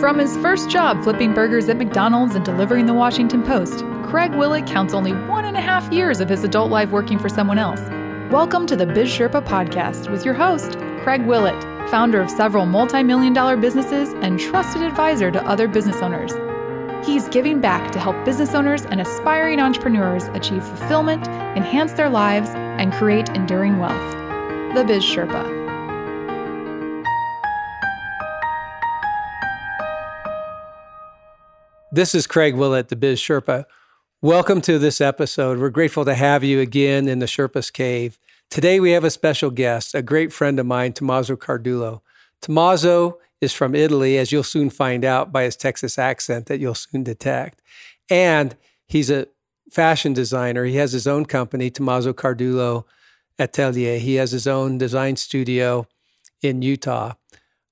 From his first job flipping burgers at McDonald's and delivering the Washington Post, Craig Willett counts only 1.5 years of his adult life working for someone else. Welcome to the Biz Sherpa podcast with your host, Craig Willett, founder of several multi-million-dollar businesses and trusted advisor to other business owners. He's giving back to help business owners and aspiring entrepreneurs achieve fulfillment, enhance their lives, and create enduring wealth. The Biz Sherpa. This is Craig Willett, the Biz Sherpa. Welcome to this episode. We're grateful to have you again in the Sherpa's Cave. Today we have a special guest, a great friend of mine, Tommaso Cardullo. Tommaso is from Italy, as you'll soon find out by his Texas accent that you'll soon detect. And he's a fashion designer. He has his own company, Tommaso Cardullo Atelier. He has his own design studio in Utah.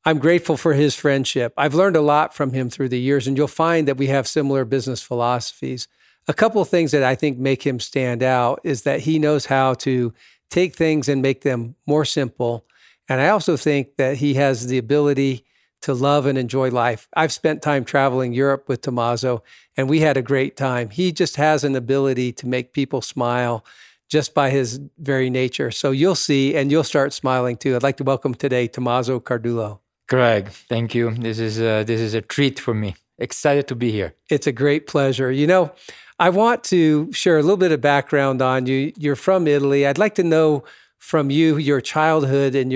I'm grateful for his friendship. I've learned a lot from him through the years, and you'll find that we have similar business philosophies. A couple of things that I think make him stand out is that he knows how to take things and make them more simple. And I also think that he has the ability to love and enjoy life. I've spent time traveling Europe with Tommaso, and we had a great time. He just has an ability to make people smile just by his very nature. So you'll see, and you'll start smiling too. I'd like to welcome today Tommaso Cardullo. Craig, thank you. This is a treat for me. Excited to be here. It's a great pleasure. You know, I want to share a little bit of background on you. You're from Italy. I'd like to know from you, your childhood and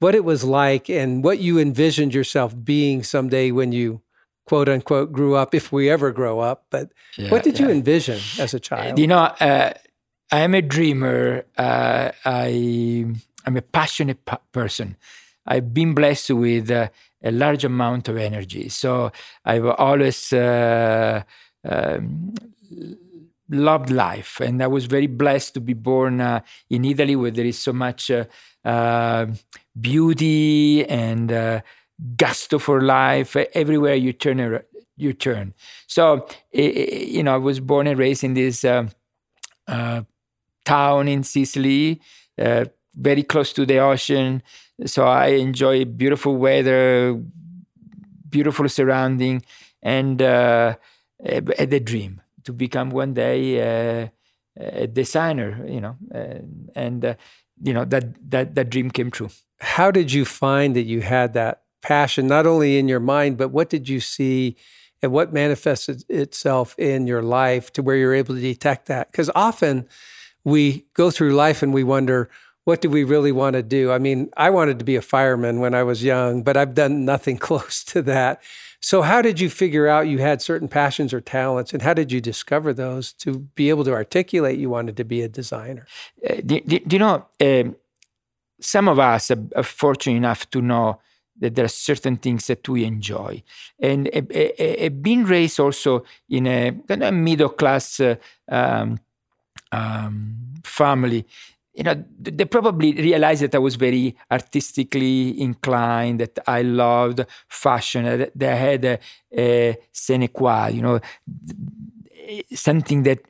what it was like and what you envisioned yourself being someday when you, quote unquote, grew up, if we ever grow up. But what did you envision as a child? You know, I am a dreamer. I'm a passionate person. I've been blessed with a large amount of energy. So I've always loved life. And I was very blessed to be born in Italy, where there is so much beauty and gusto for life. Everywhere you turn. So, you know, I was born and raised in this town in Sicily, very close to the ocean. So I enjoy beautiful weather, beautiful surrounding, and the dream to become one day a designer, you know, you know, that dream came true. How did you find that you had that passion, not only in your mind, but what did you see and what manifested itself in your life to where you're able to detect that? Because often we go through life and we wonder, what do we really want to do? I mean, I wanted to be a fireman when I was young, but I've done nothing close to that. So how did you figure out you had certain passions or talents, and how did you discover those to be able to articulate you wanted to be a designer? Some of us are fortunate enough to know that there are certain things that we enjoy. And being raised also in a middle-class family, you know, they probably realized that I was very artistically inclined, that I loved fashion, that I had a sine qua, you know, something that,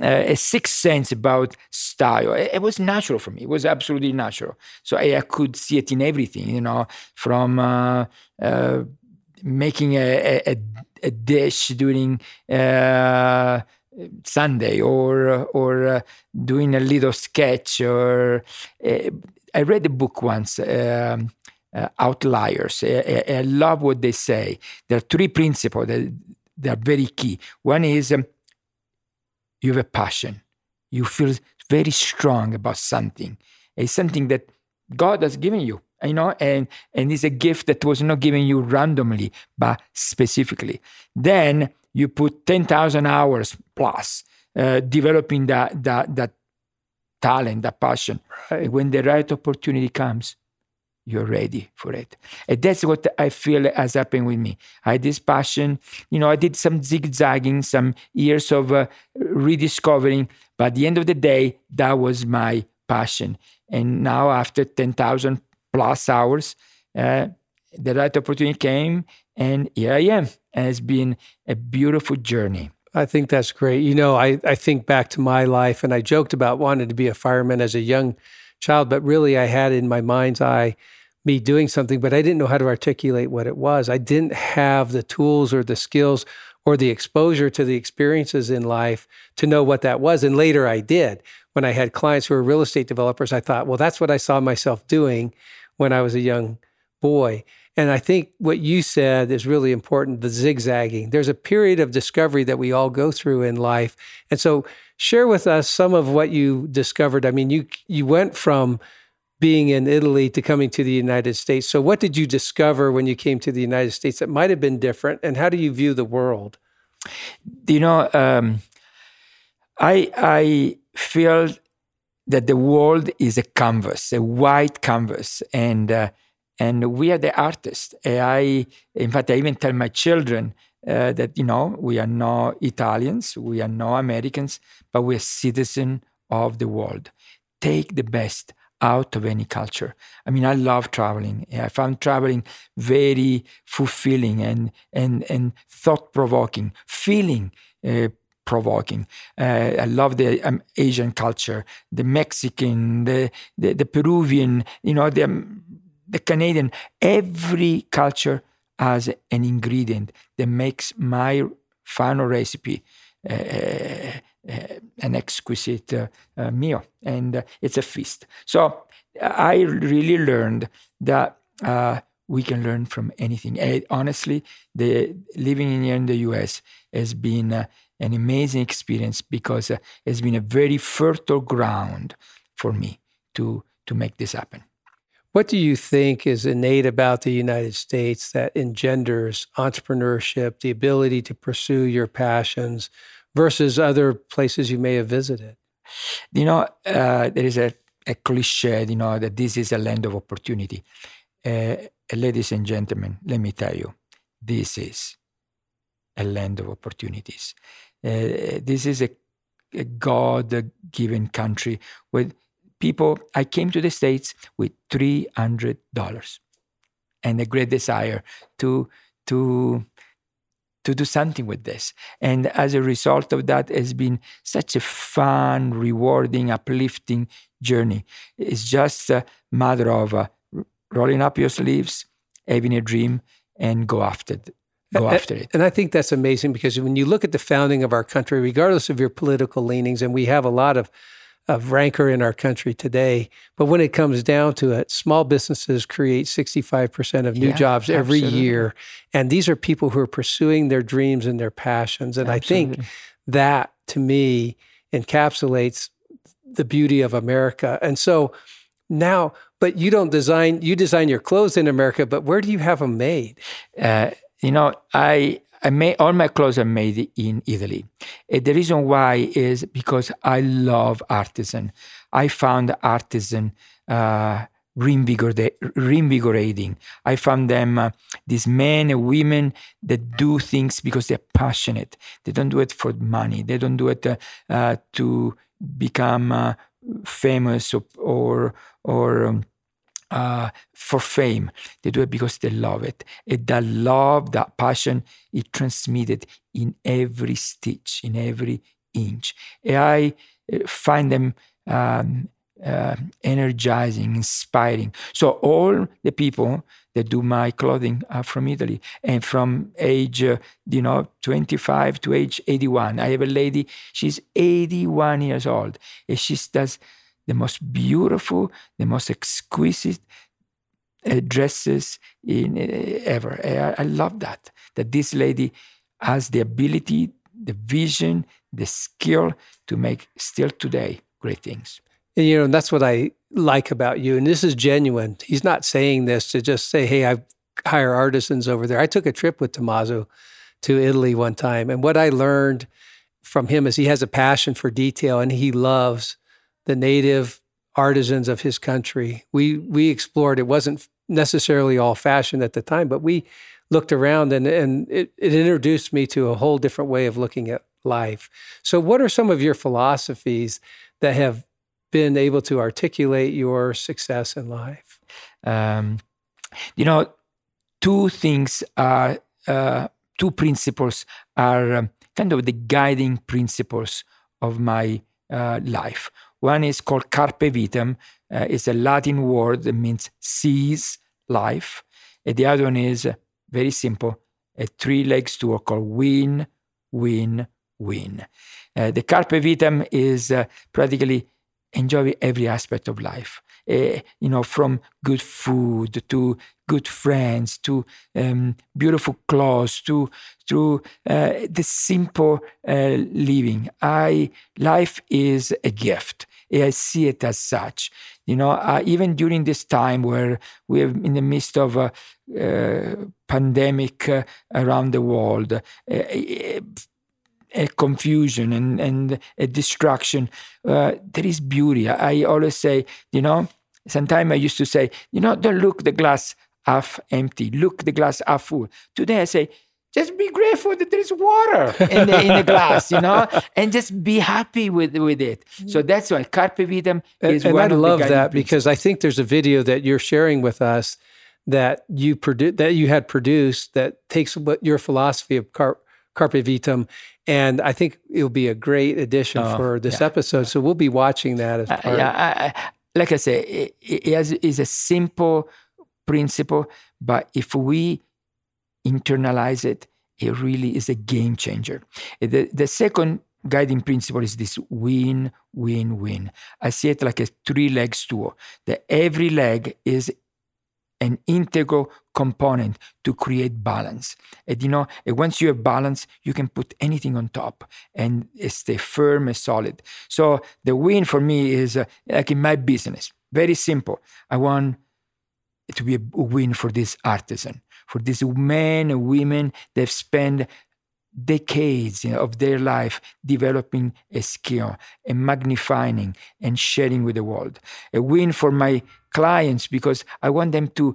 a sixth sense about style. It was natural for me. It was absolutely natural. So I could see it in everything, you know, from making a dish during Sunday or doing a little sketch, or I read a book once, Outliers. I love what they say. There are three principles that are very key. One is you have a passion. You feel very strong about something. It's something that God has given you, you know, and it's a gift that was not given you randomly, but specifically. Then you put 10,000 hours plus developing that talent, that passion. Right. When the right opportunity comes, you're ready for it. And that's what I feel has happened with me. I had this passion. You know, I did some zigzagging, some years of rediscovering, but at the end of the day, that was my passion. And now after 10,000 plus hours, the right opportunity came, and here I am. And it's been a beautiful journey. I think that's great. You know, I think back to my life, and I joked about wanting to be a fireman as a young child, but really I had in my mind's eye me doing something, but I didn't know how to articulate what it was. I didn't have the tools or the skills or the exposure to the experiences in life to know what that was. And later I did. When I had clients who were real estate developers, I thought, well, that's what I saw myself doing when I was a young boy. And I think what you said is really important, the zigzagging. There's a period of discovery that we all go through in life. And so share with us some of what you discovered. I mean, you went from being in Italy to coming to the United States. So what did you discover when you came to the United States that might have been different? And how do you view the world? You know, I feel that the world is a canvas, a white canvas, and we are the artists. In fact, I even tell my children that, you know, we are no Italians, we are no Americans, but we are citizens of the world. Take the best out of any culture. I mean, I love traveling. I found traveling very fulfilling and thought-provoking, feeling-provoking. I love the Asian culture, the Mexican, the Peruvian, you know, the Canadian. Every culture has an ingredient that makes my final recipe an exquisite meal, and it's a feast. So I really learned that we can learn from anything. Honestly, living here in the U.S. has been an amazing experience because it's been a very fertile ground for me to make this happen. What do you think is innate about the United States that engenders entrepreneurship, the ability to pursue your passions, versus other places you may have visited? You know, there is a cliche, you know, that this is a land of opportunity. Ladies and gentlemen, let me tell you, this is a land of opportunities. This is a God-given country with people. I came to the States with $300 and a great desire to do something with this. And as a result of that, it's been such a fun, rewarding, uplifting journey. It's just a matter of rolling up your sleeves, having a dream, and go after it. And I think that's amazing, because when you look at the founding of our country, regardless of your political leanings, and we have a lot of rancor in our country today, but when it comes down to it, small businesses create 65% of new jobs every year. And these are people who are pursuing their dreams and their passions. And I think that, to me, encapsulates the beauty of America. And so now, but you design your clothes in America, but where do you have them made? You know, all my clothes are made in Italy. The reason why is because I love artisan. I found artisan reinvigorating. I found them, these men and women that do things because they're passionate. They don't do it for money. They don't do it to become famous or for fame. They do it because they love it. And that love, that passion, it transmitted in every stitch, in every inch. And I find them energizing, inspiring. So all the people that do my clothing are from Italy. And from age, 25 to age 81. I have a lady, she's 81 years old. And she does the most beautiful, the most exquisite dresses ever. I love that this lady has the ability, the vision, the skill to make still today great things. And, you know, that's what I like about you. And this is genuine. He's not saying this to just say, hey, I hire artisans over there. I took a trip with Tommaso to Italy one time. And what I learned from him is he has a passion for detail, and he loves the native artisans of his country. We explored. It wasn't necessarily all fashion at the time, but we looked around, and it introduced me to a whole different way of looking at life. So what are some of your philosophies that have been able to articulate your success in life? Two things are, two principles are kind of the guiding principles of my life. One is called Carpe vitam. It's a Latin word that means seize life. And the other one is very simple, a three-legged stool called win, win, win. The Carpe vitam is practically enjoy every aspect of life, from good food to good friends to beautiful clothes to the simple living. Life is a gift. I see it as such. Even during this time where we're in the midst of a pandemic around the world, a confusion and a distraction, there is beauty. I always say, sometimes I used to say, don't look the glass half empty, look the glass half full. Today I say, just be grateful that there is water in the glass, and just be happy with it. So that's why Carpe Vitam is one of the guiding principles. And I love that because I think there's a video that you're sharing with us that you had produced that takes your philosophy of Carpe Vitam, and I think it'll be a great addition for this episode. So we'll be watching that as part like I say, it is a simple principle, but if we internalize it, it really is a game changer. The second guiding principle is this win, win, win. I see it like a three-legged stool, that every leg is an integral component to create balance. And once you have balance, you can put anything on top and stay firm and solid. So the win for me is like in my business, very simple. I want it to be a win for this artisan, for these men and women that have spent decades of their life developing a skill and magnifying and sharing with the world. A win for my clients because I want them to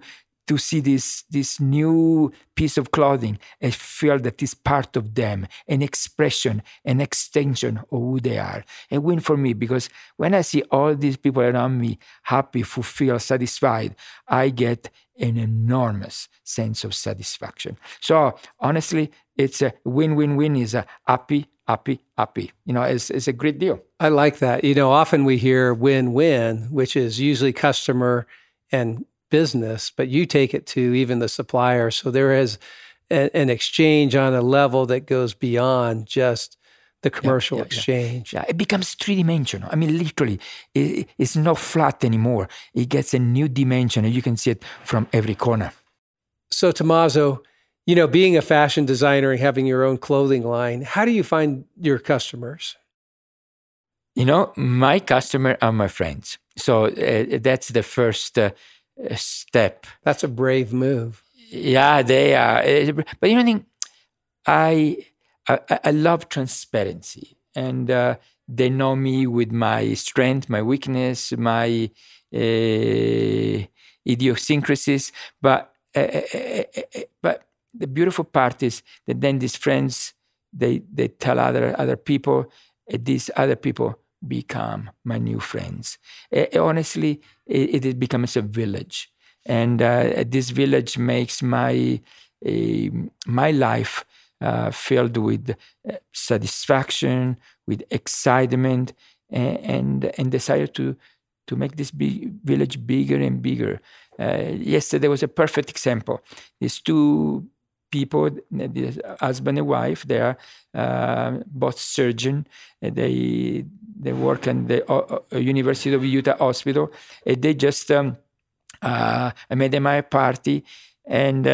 see this new piece of clothing and feel that it's part of them, an expression, an extension of who they are. A win for me because when I see all these people around me happy, fulfilled, satisfied, I get an enormous sense of satisfaction. So honestly, it's a win-win-win is a happy, happy, happy. It's a great deal. I like that. Often we hear win-win, which is usually customer and business, but you take it to even the supplier. So there is an exchange on a level that goes beyond just the commercial exchange. Yeah. It becomes three-dimensional. I mean, literally, it's not flat anymore. It gets a new dimension, and you can see it from every corner. So, Tommaso, being a fashion designer and having your own clothing line, how do you find your customers? My customers are my friends. So that's the first step. That's a brave move. Yeah, they are. But I love transparency, and they know me with my strength, my weakness, my idiosyncrasies. But the beautiful part is that then these friends they tell other people, and these other people become my new friends. Honestly, it becomes a village, and this village makes my life filled with satisfaction, with excitement, and desire to make this village bigger and bigger. Yesterday was a perfect example. These two people, this husband and wife, they are both surgeons. They work in the University of Utah Hospital. And they just I met them at a party, and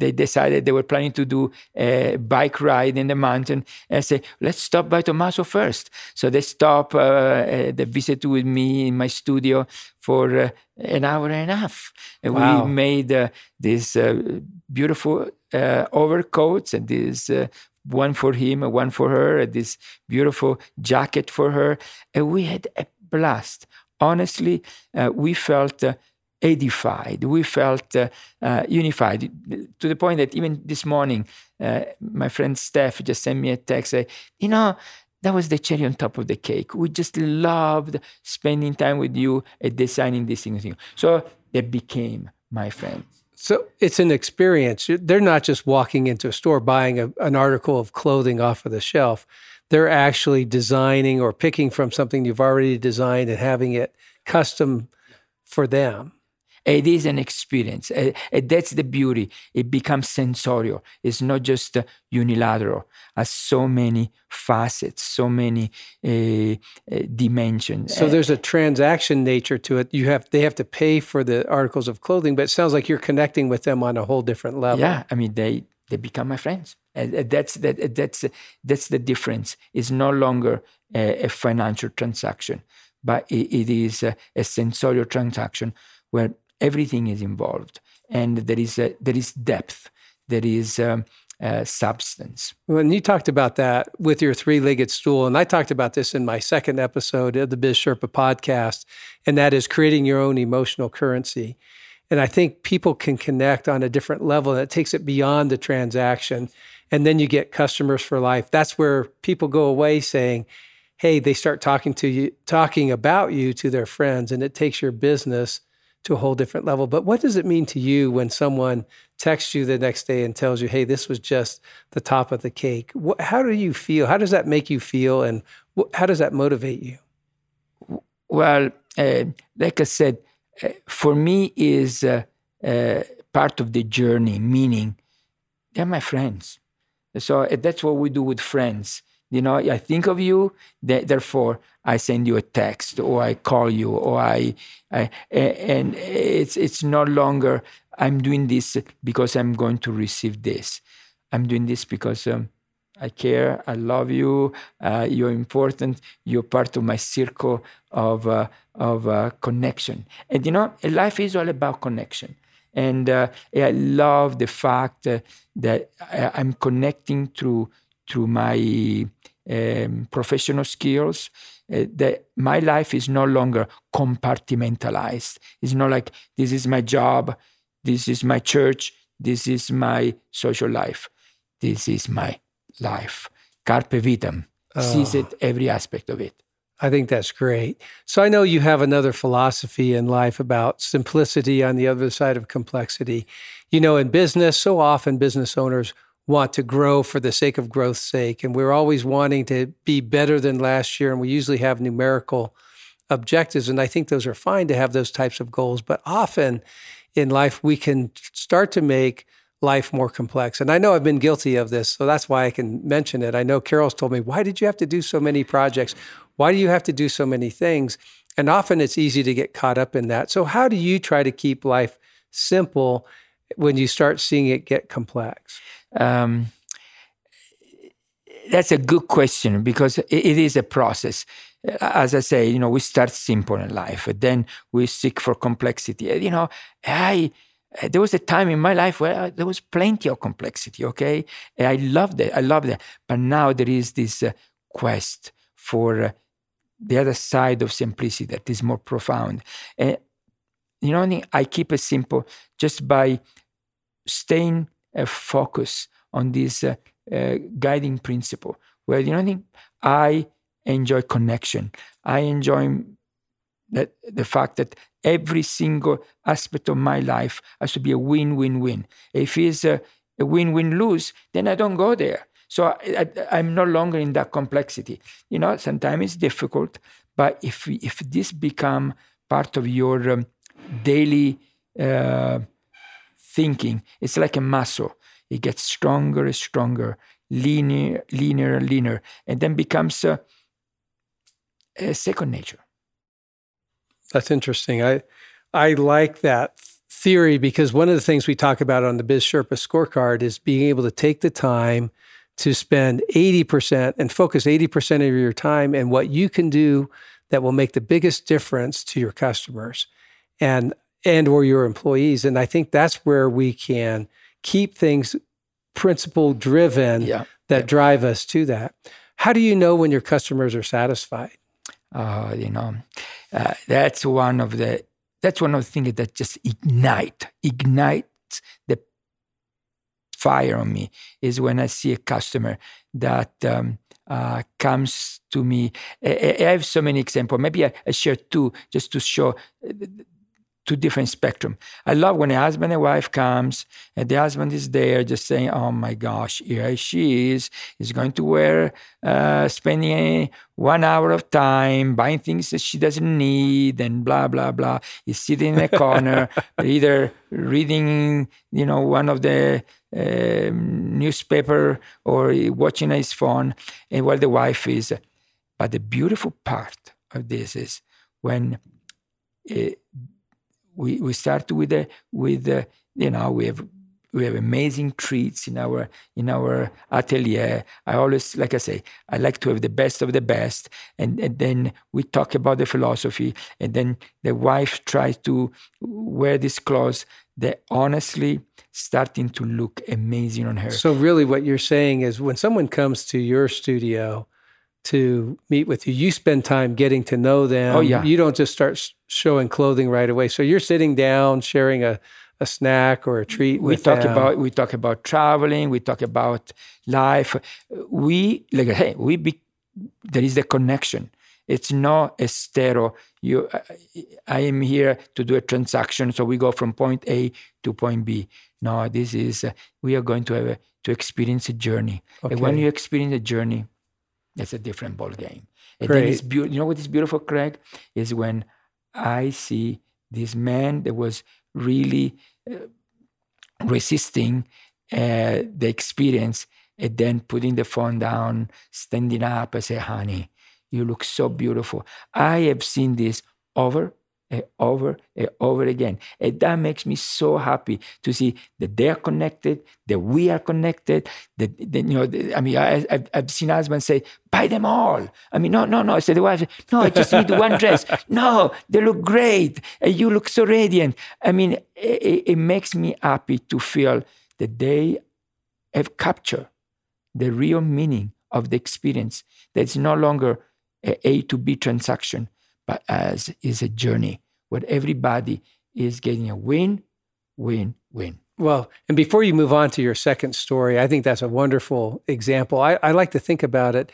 they decided they were planning to do a bike ride in the mountain, and I said, let's stop by Tommaso first. So they stopped, they visited with me in my studio for an hour and a half. And wow. We made these beautiful overcoats, and this one for him, one for her, and this beautiful jacket for her. And we had a blast. Honestly, we felt edified. We felt unified to the point that even this morning, my friend Steph just sent me a text saying, that was the cherry on top of the cake. We just loved spending time with you and designing this thing. So they became my friends. So it's an experience. They're not just walking into a store buying an article of clothing off of the shelf. They're actually designing or picking from something you've already designed and having it custom for them. It is an experience. That's the beauty. It becomes sensorial. It's not just unilateral. As so many facets, so many dimensions. So there's a transaction nature to it. They have to pay for the articles of clothing, but it sounds like you're connecting with them on a whole different level. Yeah, I mean, they become my friends. That's the difference. It's no longer a financial transaction, but it is a sensorial transaction where everything is involved, and there is depth, there is substance. When you talked about that with your three-legged stool, and I talked about this in my second episode of the Biz Sherpa podcast, and that is creating your own emotional currency. And I think people can connect on a different level that takes it beyond the transaction. And then you get customers for life. That's where people go away saying, hey, they start talking about you to their friends, and it takes your business to a whole different level. But what does it mean to you when someone texts you the next day and tells you, hey, this was just the top of the cake? How do you feel? How does that make you feel? And how does that motivate you? Well, like I said, for me is part of the journey, meaning they're my friends. So that's what we do with friends. You know, I think of you, therefore I send you a text, or I call you, or and it's no longer I'm doing this because I'm going to receive this. I'm doing this because I care, I love you, you're important, you're part of my circle of connection. And you know, life is all about connection. And I love the fact that I'm connecting through my professional skills, that my life is no longer compartmentalized. It's not like, this is my job, this is my church, this is my social life, this is my life. Carpe vitam, sees it, every aspect of it. I think that's great. So I know you have another philosophy in life about simplicity on the other side of complexity. You know, in business, so often business owners want to grow for the sake of growth's sake. And we're always wanting to be better than last year. And we usually have numerical objectives. And I think those are fine to have those types of goals. But often in life, we can start to make life more complex. And I know I've been guilty of this, so that's why I can mention it. I know Carol's told me, why did you have to do so many projects? Why do you have to do so many things? And often it's easy to get caught up in that. So how do you try to keep life simple when you start seeing it get complex? That's a good question, because it is a process. As I say, you know, we start simple in life, then we seek for complexity. You know, there was a time in my life where there was plenty of complexity, okay? And I loved it. But now there is this quest for the other side of simplicity that is more profound. And you know, I keep it simple just by staying focused on this guiding principle, where, you know, I enjoy connection. I enjoy the fact that every single aspect of my life has to be a win-win-win. If it's a win-win-lose, then I don't go there. So I'm no longer in that complexity. You know, sometimes it's difficult, but if this become part of your daily thinking, it's like a muscle. It gets stronger and stronger, linear, and then becomes a second nature. That's interesting. I like that theory, because one of the things we talk about on the Biz Sherpa scorecard is being able to take the time to spend 80% and focus 80% of your time in what you can do that will make the biggest difference to your customers and or your employees. And I think that's where we can keep things principle-driven that drive us to that. How do you know when your customers are satisfied? You know, that's one of the things that just ignites the fire on me, is when I see a customer that comes to me. I have so many examples. Maybe I share two just to show two different spectrum. I love when a husband and wife comes and the husband is there just saying, oh my gosh, here she is going to wear, spending 1 hour of time buying things that she doesn't need and blah, blah, blah. He's sitting in a corner, either reading, you know, one of the newspaper or watching his phone, and while the wife is. But the beautiful part of this is when we start with you know, we have amazing treats in our atelier. I always, like I say, I like to have the best of the best, and then we talk about the philosophy, and then the wife tries to wear these clothes that honestly starting to look amazing on her. So really what you're saying is when someone comes to your studio to meet with you, you spend time getting to know them. Oh, yeah. You don't just start showing clothing right away. So you're sitting down, sharing a snack or a treat with them. We talk about traveling. We talk about life. There is the connection. It's not a stereo. I am here to do a transaction, so we go from point A to point B. No, this is we are going to have to experience a journey. Okay. And when you experience a journey, that's a different ball game. And then it's you know what is beautiful, Craig, is when I see this man that was really resisting the experience, and then putting the phone down, standing up and say, honey, you look so beautiful. I have seen this over and over and over again. And that makes me so happy to see that they are connected, that we are connected, that you know, I mean, I've seen husbands say, buy them all. I mean, no. I said, the wife, no, I just need one dress. No, they look great. You look so radiant. I mean, it makes me happy to feel that they have captured the real meaning of the experience. That's no longer an A to B transaction, but as is a journey where everybody is getting a win, win, win. Well, and before you move on to your second story, I think that's a wonderful example. I like to think about it.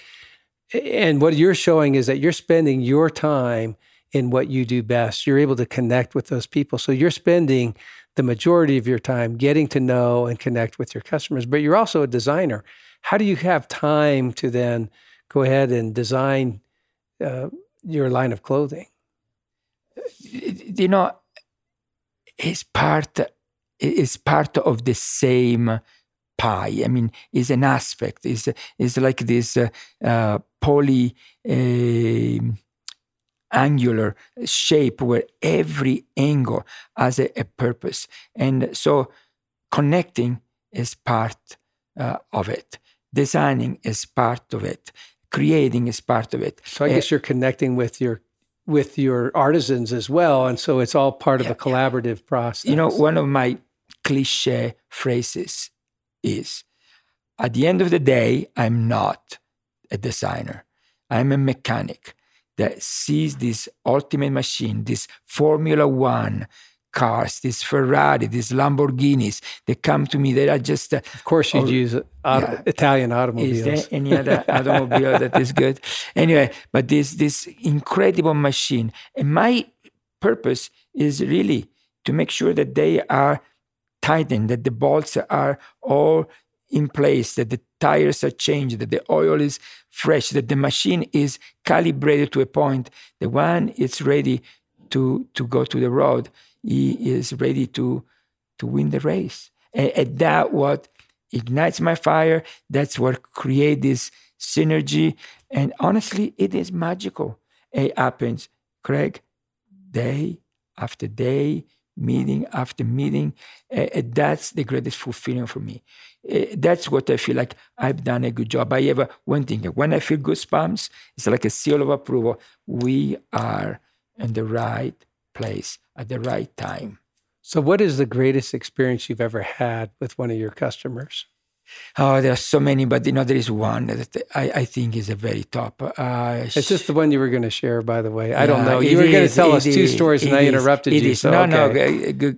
And what you're showing is that you're spending your time in what you do best. You're able to connect with those people. So you're spending the majority of your time getting to know and connect with your customers, but you're also a designer. How do you have time to then go ahead and design your line of clothing? You know, it's part of the same pie. I mean, it's an aspect. It's like this angular shape where every angle has a purpose. And so connecting is part of it. Designing is part of it. Creating is part of it. So I guess you're connecting with your artisans as well. And so it's all part of a collaborative process. You know, one of my cliche phrases is, at the end of the day, I'm not a designer. I'm a mechanic that sees this ultimate machine, this Formula One cars, this Ferrari, these Lamborghinis, they come to me, they are just... Of course you'd use Italian automobiles. Is there any other automobile that is good? Anyway, but this incredible machine. And my purpose is really to make sure that they are tightened, that the bolts are all in place, that the tires are changed, that the oil is fresh, that the machine is calibrated to a point. The one is ready to go to the road. He is ready to win the race. And that what ignites my fire. That's what creates this synergy. And honestly, it is magical. It happens, Craig, day after day, meeting after meeting. That's the greatest fulfilling for me. That's what I feel like I've done a good job. I have one thing. When I feel goosebumps, it's like a seal of approval. We are in the right place at the right time. So what is the greatest experience you've ever had with one of your customers? Oh, there are so many, but you know, there is one that I think is a very top. It's just the one you were going to share, by the way. I don't know. You were going to tell us two stories and I interrupted you. So, no, good.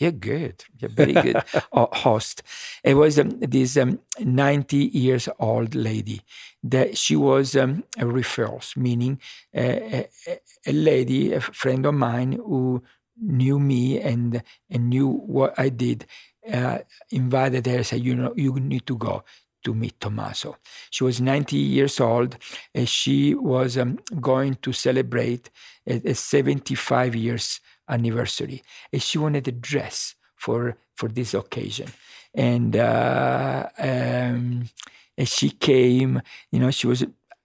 You're good. You're very good host. It was this 90-year-old lady that she was a referral, meaning a lady, a friend of mine who knew me and knew what I did, invited her and said, you know, you need to go to meet Tommaso. She was 90 years old, and she was going to celebrate a 75 years anniversary. And she wanted a dress for this occasion. And she came, you know, she was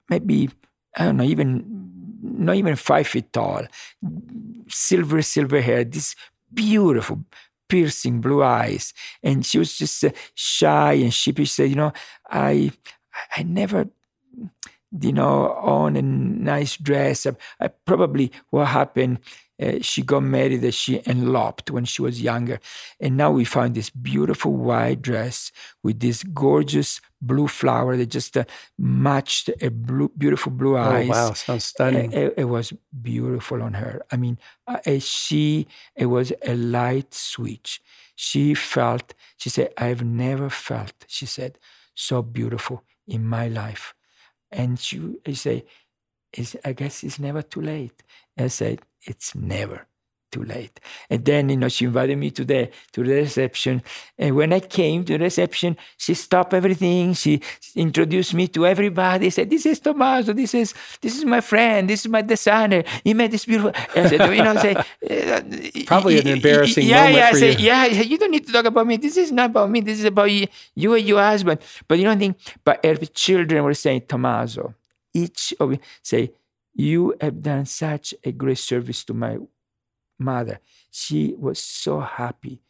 maybe, I don't know, not even 5 feet tall, silver hair, this beautiful, piercing blue eyes. And she was just shy and sheepish. She said, you know, I never, you know, own a nice dress. I probably, what happened, she got married and she eloped when she was younger. And now we found this beautiful white dress with this gorgeous blue flower that just matched a beautiful blue eyes. Oh, wow. Sounds stunning. It was beautiful on her. I mean, it was a light switch. She said, I've never felt, she said, so beautiful in my life. And she said, I guess it's never too late. And I said, it's never too late. And then, you know, she invited me to the reception. And when I came to the reception, she stopped everything. She introduced me to everybody. Said, this is Tommaso. This is my friend. This is my designer. He made this beautiful. And I said, you know, probably an embarrassing moment for you. I said, you don't need to talk about me. This is not about me. This is about you and your husband. But you don't think, but her children were saying, Tommaso, each of you say, you have done such a great service to my mother. She was so happy,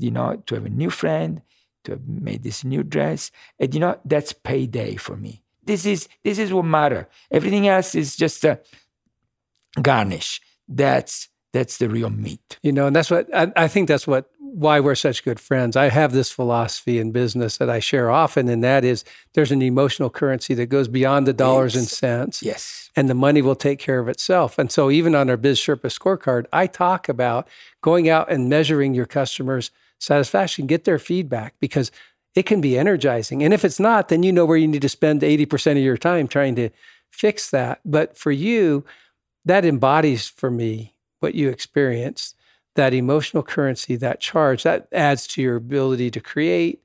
you know, to have a new friend, to have made this new dress. And, you know, that's payday for me. This is what matters. Everything else is just a garnish. That's the real meat. You know, and that's what, I think that's why we're such good friends. I have this philosophy in business that I share often, and that is there's an emotional currency that goes beyond the dollars and cents. Yes. And the money will take care of itself. And so even on our Biz Sherpa scorecard, I talk about going out and measuring your customers' satisfaction, get their feedback, because it can be energizing. And if it's not, then you know where you need to spend 80% of your time trying to fix that. But for you, that embodies for me what you experienced. That emotional currency, that charge, that adds to your ability to create,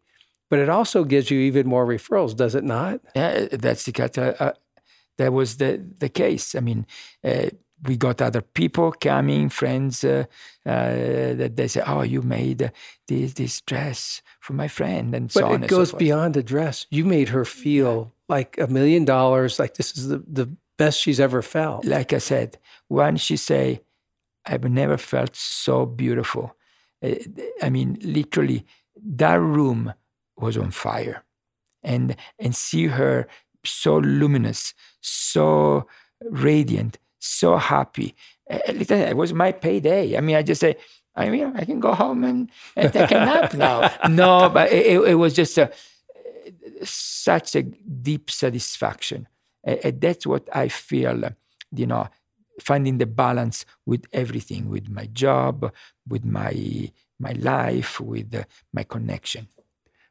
but it also gives you even more referrals, does it not? Yeah, that's that was the case. I mean, we got other people coming, friends, that they say, oh, you made this dress for my friend, and so on and so forth. But it goes beyond the dress. You made her feel like $1 million, like this is the best she's ever felt. Like I said, when she say, I've never felt so beautiful. I mean, literally, that room was on fire. And see her so luminous, so radiant, so happy. It was my payday. I mean, I just say, I mean, I can go home and take a nap now. No, but it was just such a deep satisfaction. And that's what I feel, you know, finding the balance with everything, with my job, with my life, with my connection.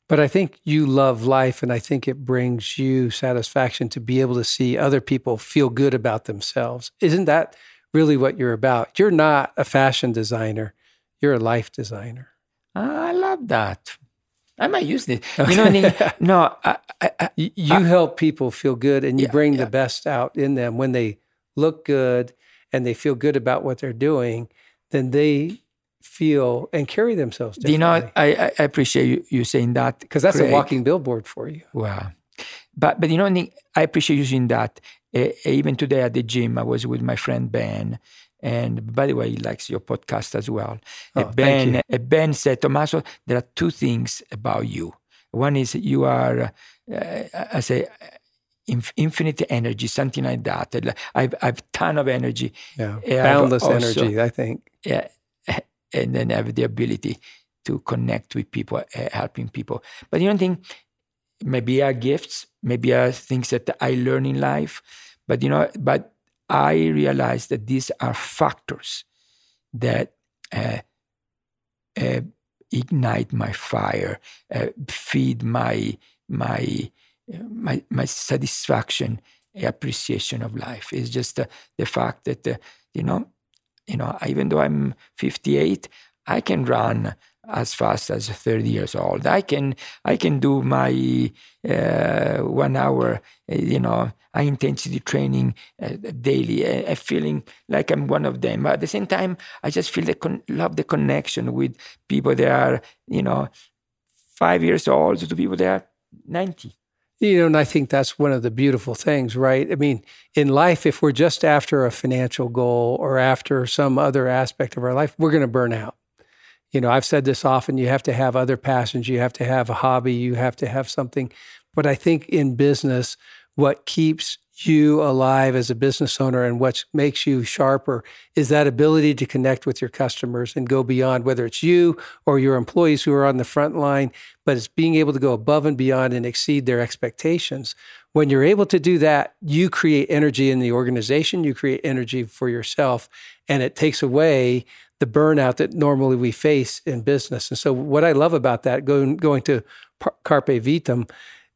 But I think you love life, and I think it brings you satisfaction to be able to see other people feel good about themselves. Isn't that really what you're about? You're not a fashion designer. You're a life designer. I love that. I might use this. You know what I mean? No. You help people feel good, and you bring the best out in them when they look good and they feel good about what they're doing, then they feel and carry themselves differently. You know, I appreciate you saying that. Because that's a walking billboard for you. Wow. But you know, I appreciate using that. Even today at the gym, I was with my friend Ben. And by the way, he likes your podcast as well. Oh, Ben said, Tommaso, there are two things about you. One is you are, I say, infinite energy, something like that. I've a ton of energy. Yeah, boundless energy, I think. Yeah, and then I have the ability to connect with people, helping people. But you don't think, maybe are gifts, maybe are things that I learn in life, but you know, but I realize that these are factors that ignite my fire, feed my satisfaction, appreciation of life. It's just the fact that, you know, You know, even though I'm 58, I can run as fast as 30 years old. I can do my 1 hour, you know, high intensity training daily. I'm feeling like I'm one of them. But at the same time, I just feel love the connection with people that are, you know, 5 years old to people that are 90. You know, and I think that's one of the beautiful things, right? I mean, in life, if we're just after a financial goal or after some other aspect of our life, we're going to burn out. You know, I've said this often, you have to have other passions, you have to have a hobby, you have to have something. But I think in business, what keeps you alive as a business owner and what makes you sharper is that ability to connect with your customers and go beyond, whether it's you or your employees who are on the front line, but it's being able to go above and beyond and exceed their expectations. When you're able to do that, you create energy in the organization, you create energy for yourself, and it takes away the burnout that normally we face in business. And so what I love about that, going to Carpe Vitam,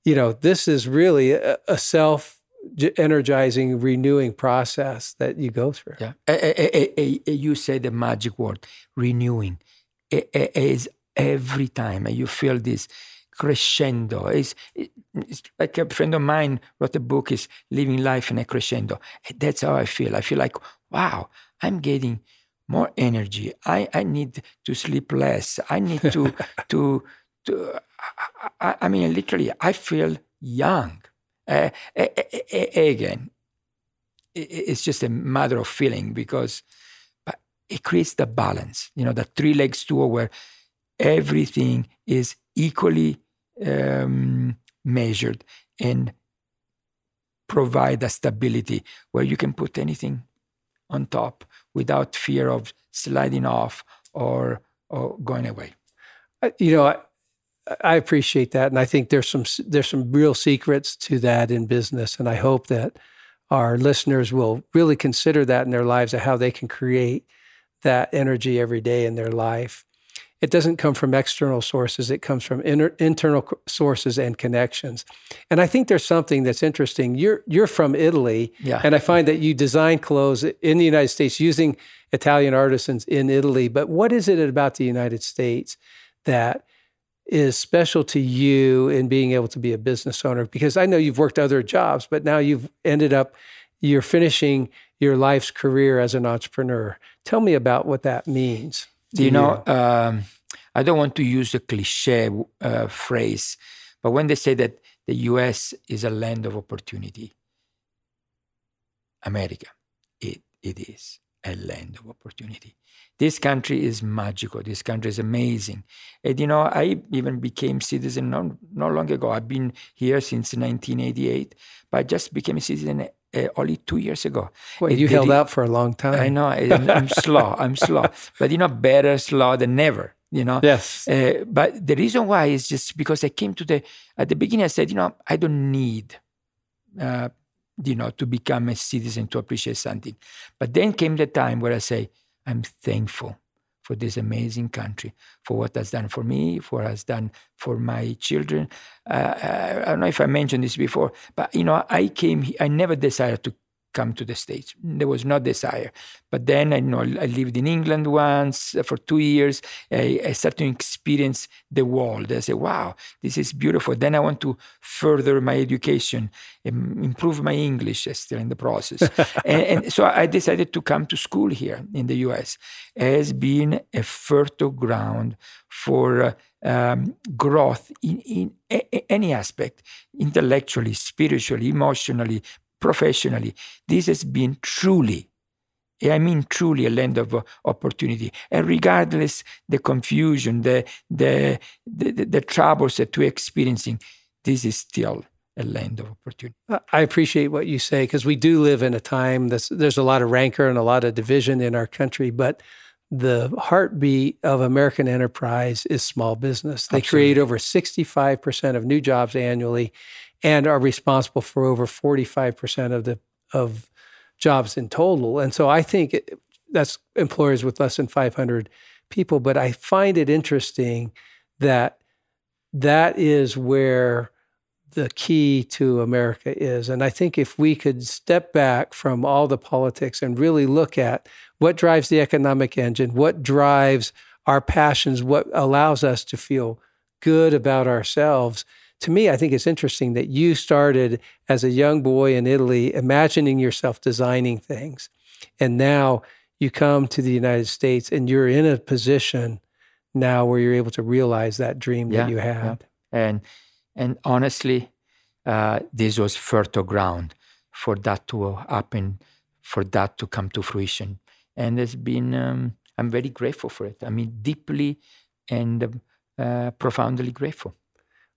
you know, this is really a self-energizing, renewing process that you go through. Yeah, you said the magic word, renewing. It is every time you feel this crescendo. It's like a friend of mine wrote a book, is Living Life in a Crescendo. That's how I feel. I feel like, wow, I'm getting more energy. I need to sleep less. I need to, I mean, literally, I feel young. Again, it's just a matter of feeling, because it creates the balance, you know, the three-legged stool where everything is equally measured and provide a stability where you can put anything on top without fear of sliding off or going away. You know, I appreciate that, and I think there's some real secrets to that in business, and I hope that our listeners will really consider that in their lives of how they can create that energy every day in their life. It doesn't come from external sources. It comes from internal sources and connections. And I think there's something that's interesting. You're from Italy, yeah. And I find that you design clothes in the United States using Italian artisans in Italy. But what is it about the United States that is special to you in being able to be a business owner? Because I know you've worked other jobs, but now you're finishing your life's career as an entrepreneur. Tell me about what that means. You know, I don't want to use a cliche phrase, but when they say that the U.S. is a land of opportunity, America, it is a land of opportunity. This country is magical. This country is amazing. And, you know, I even became citizen not long ago. I've been here since 1988, but I just became a citizen only 2 years ago. Well, you held out for a long time. I know. I'm slow. I'm slow. But, you know, better slow than never, you know. Yes. But the reason why is just because I came at the beginning, I said, you know, I don't need, you know, to become a citizen to appreciate something. But then came the time where I say, I'm thankful for this amazing country, for what has done for me, for what has done for my children. I don't know if I mentioned this before, but, you know, I never desired to come to the States. There was no desire. But then, I know, I lived in England once for 2 years. I started to experience the world. I said, wow, this is beautiful. Then I want to further my education, improve my English, still in the process. and so I decided to come to school here in the US. It has been a fertile ground for growth in any aspect, intellectually, spiritually, emotionally, professionally. This has been truly a land of opportunity. And regardless the confusion, the troubles that we're experiencing, this is still a land of opportunity. I appreciate what you say, because we do live in a time that there's a lot of rancor and a lot of division in our country, but the heartbeat of American enterprise is small business. They create over 65% of new jobs annually and are responsible for over 45% of jobs in total. And so I think that's employers with less than 500 people. But I find it interesting that is where the key to America is. And I think if we could step back from all the politics and really look at what drives the economic engine, what drives our passions, what allows us to feel good about ourselves. To me, I think it's interesting that you started as a young boy in Italy, imagining yourself designing things. And now you come to the United States and you're in a position now where you're able to realize that dream that you had. Yeah. And honestly, this was fertile ground for that to happen, for that to come to fruition. And it's been, I'm very grateful for it. I mean, deeply and profoundly grateful.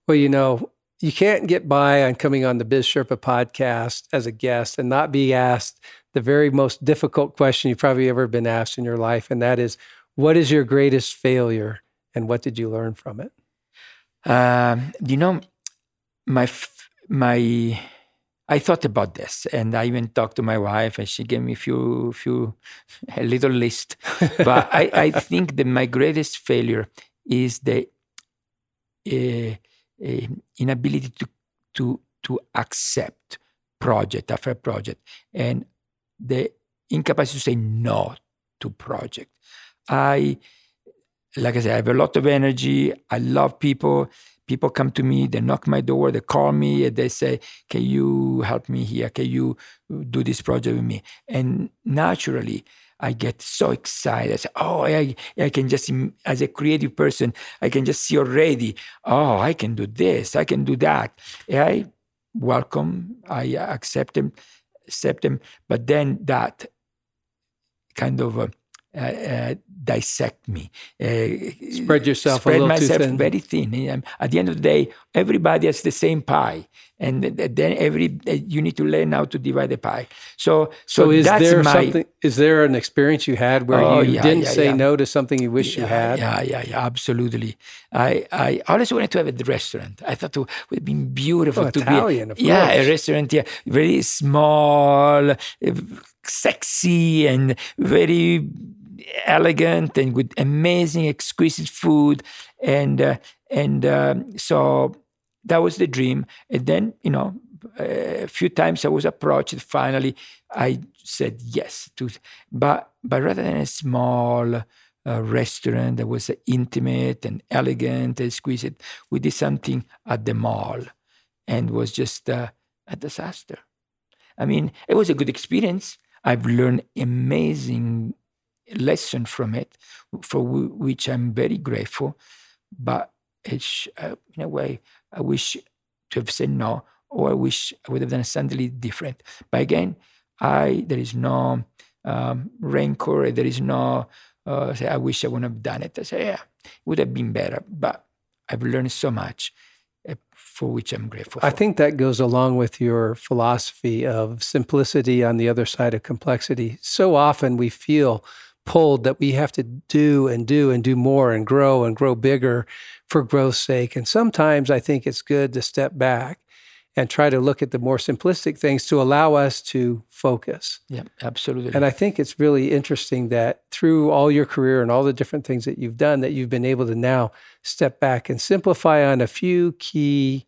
Well, you know, you can't get by on coming on the Biz Sherpa podcast as a guest and not be asked the very most difficult question you've probably ever been asked in your life. And that is, what is your greatest failure and what did you learn from it? You know, I thought about this, and I even talked to my wife, and she gave me a little list. But I think that my greatest failure is the inability to accept project after project, and the incapacity to say no to project. Like I said, I have a lot of energy. I love people. People come to me, they knock my door, they call me, and they say, can you help me here? Can you do this project with me? And naturally, I get so excited. I say, I can just, as a creative person, I can just see already, I can do this, I can do that. And I accept them. But then that kind of... dissect me. Spread myself too thin. Very thin. At the end of the day, everybody has the same pie, and then you need to learn how to divide the pie. So is there something? Is there an experience you had where you didn't say no to something you wish you had? Yeah, absolutely. I always wanted to have a restaurant. I thought it would be beautiful to Italian, be a restaurant here, very small, sexy, and very elegant and with amazing, exquisite food. So that was the dream. And then, you know, a few times I was approached. Finally, I said yes to, but rather than a small restaurant that was intimate and elegant and exquisite, we did something at the mall, and was just a disaster. I mean, it was a good experience. I've learned amazing lesson from it, for which I'm very grateful, but it's, in a way, I wish to have said no, or I wish I would have done something different. But again, there is no rancor, there is no, say, I wish I wouldn't have done it. I say, it would have been better, but I've learned so much, for which I'm grateful for. I think that goes along with your philosophy of simplicity on the other side of complexity. So often we feel pulled that we have to do and do and do more and grow bigger for growth's sake. And sometimes I think it's good to step back and try to look at the more simplistic things to allow us to focus. Yeah, absolutely. And I think it's really interesting that through all your career and all the different things that you've done, that you've been able to now step back and simplify on a few key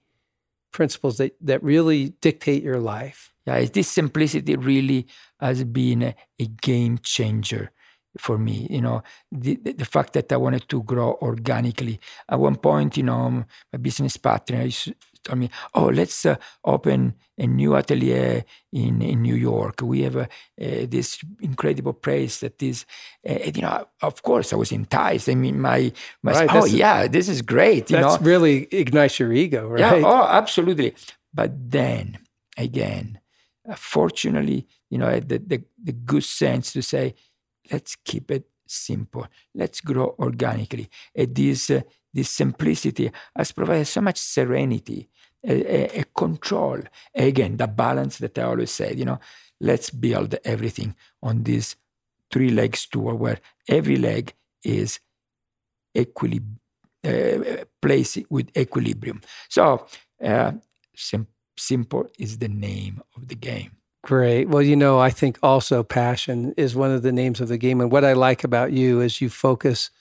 principles that really dictate your life. Yeah, this simplicity really has been a game changer for me. You know, the fact that I wanted to grow organically. At one point, you know, my business partner told me, let's open a new atelier in New York. We have this incredible place that is, you know, of course I was enticed. I mean, this is great. That's really ignites your ego, right? Yeah, absolutely. But then, again, fortunately, you know, I had the good sense to say, let's keep it simple. Let's grow organically. And this simplicity has provided so much serenity, a control. Again, the balance that I always said, you know, let's build everything on this three-leg stool where every leg is equally placed with equilibrium. So simple is the name of the game. Great. Well, you know, I think also passion is one of the names of the game. And what I like about you is you focus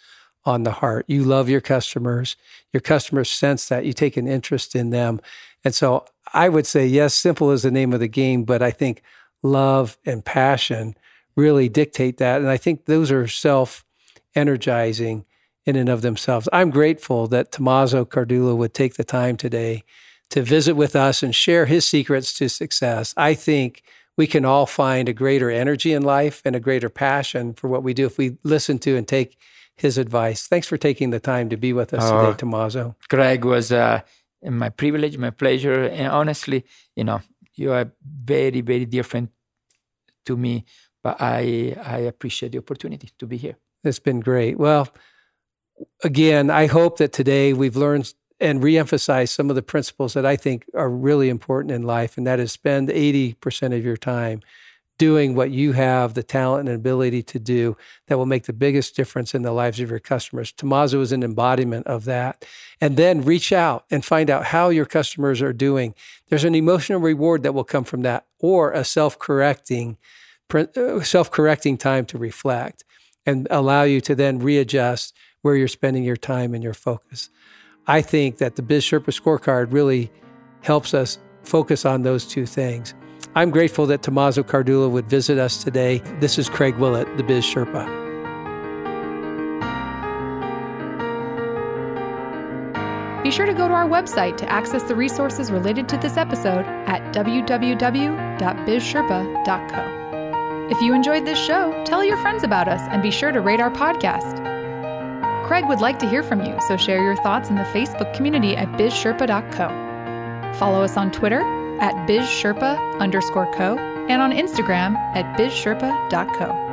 on the heart. You love your customers. Your customers sense that. You take an interest in them. And so I would say, yes, simple is the name of the game, but I think love and passion really dictate that. And I think those are self-energizing in and of themselves. I'm grateful that Tommaso Cardullo would take the time today to visit with us and share his secrets to success. I think we can all find a greater energy in life and a greater passion for what we do if we listen to and take his advice. Thanks for taking the time to be with us today, Tommaso. Craig, was my privilege, my pleasure. And honestly, you know, you are very, very different to me, but I appreciate the opportunity to be here. It's been great. Well, again, I hope that today we've learned and reemphasized some of the principles that I think are really important in life, and that is spend 80% of your time doing what you have the talent and ability to do that will make the biggest difference in the lives of your customers. Tommaso is an embodiment of that. And then reach out and find out how your customers are doing. There's an emotional reward that will come from that, or a self-correcting time to reflect and allow you to then readjust where you're spending your time and your focus. I think that the Biz Sherpa scorecard really helps us focus on those two things. I'm grateful that Tommaso Cardullo would visit us today. This is Craig Willett, the Biz Sherpa. Be sure to go to our website to access the resources related to this episode at www.bizsherpa.co. If you enjoyed this show, tell your friends about us and be sure to rate our podcast. Craig would like to hear from you, so share your thoughts in the Facebook community at bizsherpa.co. Follow us on Twitter at bizsherpa_co and on Instagram at bizsherpa.co.